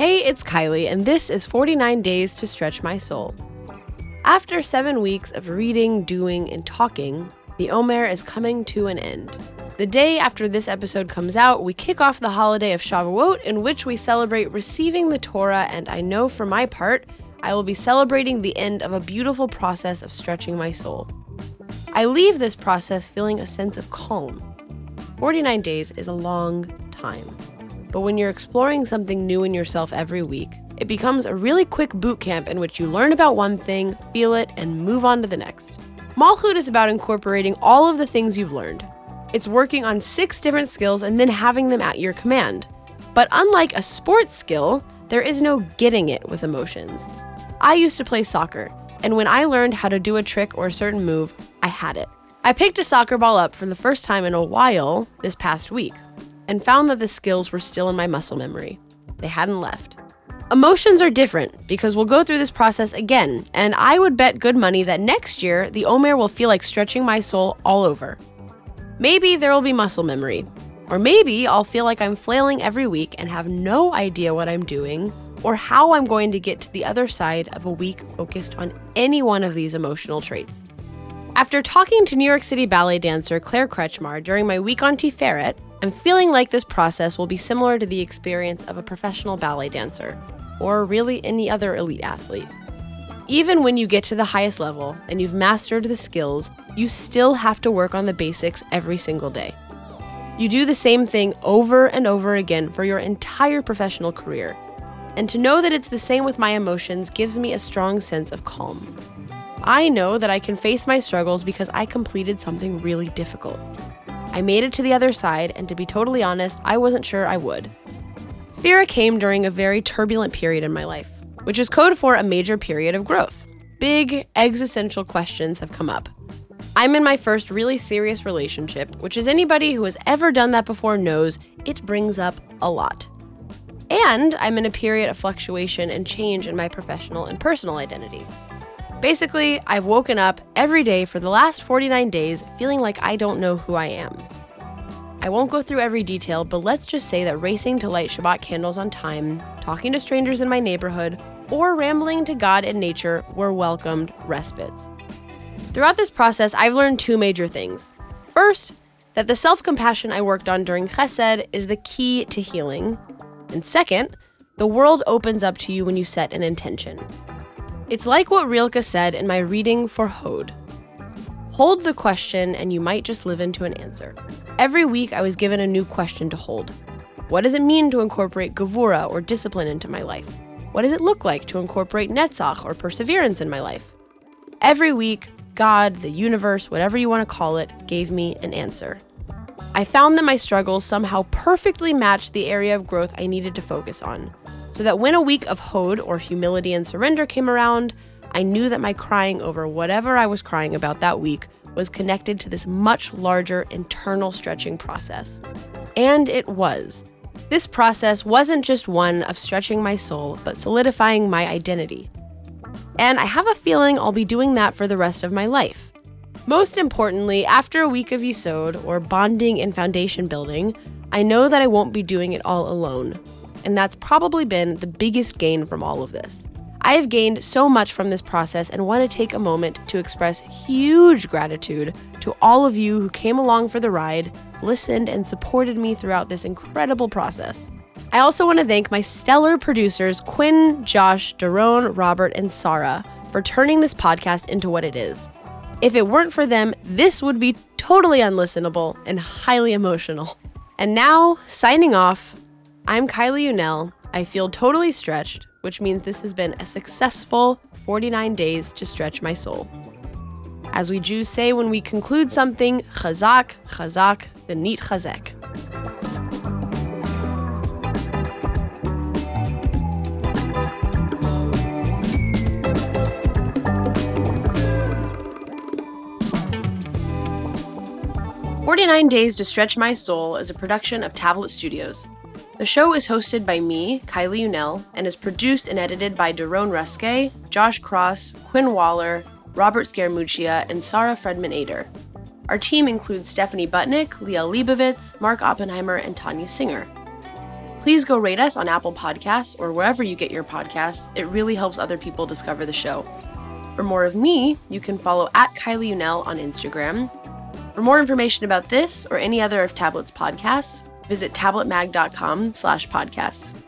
Hey, it's Kylie, and this is 49 Days to Stretch My Soul. After 7 weeks of reading, doing, and talking, the Omer is coming to an end. The day after this episode comes out, we kick off the holiday of Shavuot, in which we celebrate receiving the Torah, and I know for my part, I will be celebrating the end of a beautiful process of stretching my soul. I leave this process feeling a sense of calm. 49 days is a long time, but when you're exploring something new in yourself every week, it becomes a really quick boot camp in which you learn about one thing, feel it, and move on to the next. Malchut is about incorporating all of the things you've learned. It's working on 6 different skills and then having them at your command. But unlike a sports skill, there is no getting it with emotions. I used to play soccer, and when I learned how to do a trick or a certain move, I had it. I picked a soccer ball up for the first time in a while this past week and found that the skills were still in my muscle memory. They hadn't left. Emotions are different because we'll go through this process again, and I would bet good money that next year, the Omer will feel like stretching my soul all over. Maybe there will be muscle memory. Or maybe I'll feel like I'm flailing every week and have no idea what I'm doing or how I'm going to get to the other side of a week focused on any one of these emotional traits. After talking to New York City ballet dancer Claire Kretschmar during my week on Tiferet, I'm feeling like this process will be similar to the experience of a professional ballet dancer or really any other elite athlete. Even when you get to the highest level and you've mastered the skills, you still have to work on the basics every single day. You do the same thing over and over again for your entire professional career. And to know that it's the same with my emotions gives me a strong sense of calm. I know that I can face my struggles because I completed something really difficult. I made it to the other side, and to be totally honest, I wasn't sure I would. Svira came during a very turbulent period in my life, which is code for a major period of growth. Big existential questions have come up. I'm in my first really serious relationship, which is anybody who has ever done that before knows it brings up a lot. And I'm in a period of fluctuation and change in my professional and personal identity. Basically, I've woken up every day for the last 49 days feeling like I don't know who I am. I won't go through every detail, but let's just say that racing to light Shabbat candles on time, talking to strangers in my neighborhood, or rambling to God and nature were welcomed respites. Throughout this process, I've learned 2 major things. First, that the self-compassion I worked on during Chesed is the key to healing. And second, the world opens up to you when you set an intention. It's like what Rilke said in my reading for Hod. Hold the question and you might just live into an answer. Every week I was given a new question to hold. What does it mean to incorporate Gevura or discipline into my life? What does it look like to incorporate Netzach or perseverance in my life? Every week, God, the universe, whatever you want to call it, gave me an answer. I found that my struggles somehow perfectly matched the area of growth I needed to focus on, so that when a week of Hod, or humility and surrender, came around, I knew that my crying over whatever I was crying about that week was connected to this much larger internal stretching process. And it was. This process wasn't just one of stretching my soul, but solidifying my identity. And I have a feeling I'll be doing that for the rest of my life. Most importantly, after a week of yisod, or bonding and foundation building, I know that I won't be doing it all alone. And that's probably been the biggest gain from all of this. I have gained so much from this process and want to take a moment to express huge gratitude to all of you who came along for the ride, listened, and supported me throughout this incredible process. I also want to thank my stellar producers, Quinn, Josh, Daron, Robert, and Sara, for turning this podcast into what it is. If it weren't for them, this would be totally unlistenable and highly emotional. And now, signing off, I'm Kylie Unell. I feel totally stretched, which means this has been a successful 49 days to stretch my soul. As we Jews say when we conclude something, chazak, chazak, v'nit chazek. "49 Days to Stretch My Soul" is a production of Tablet Studios. The show is hosted by me, Kylie Unell, and is produced and edited by Daron Ruskey, Josh Cross, Quinn Waller, Robert Scaramuccia, and Sara Fredman-Ader. Our team includes Stephanie Butnick, Leah Leibovitz, Mark Oppenheimer, and Tanya Singer. Please go rate us on Apple Podcasts or wherever you get your podcasts. It really helps other people discover the show. For more of me, you can follow at Kylie Unell on Instagram. For more information about this or any other of Tablet's podcasts, visit tabletmag.com/podcasts.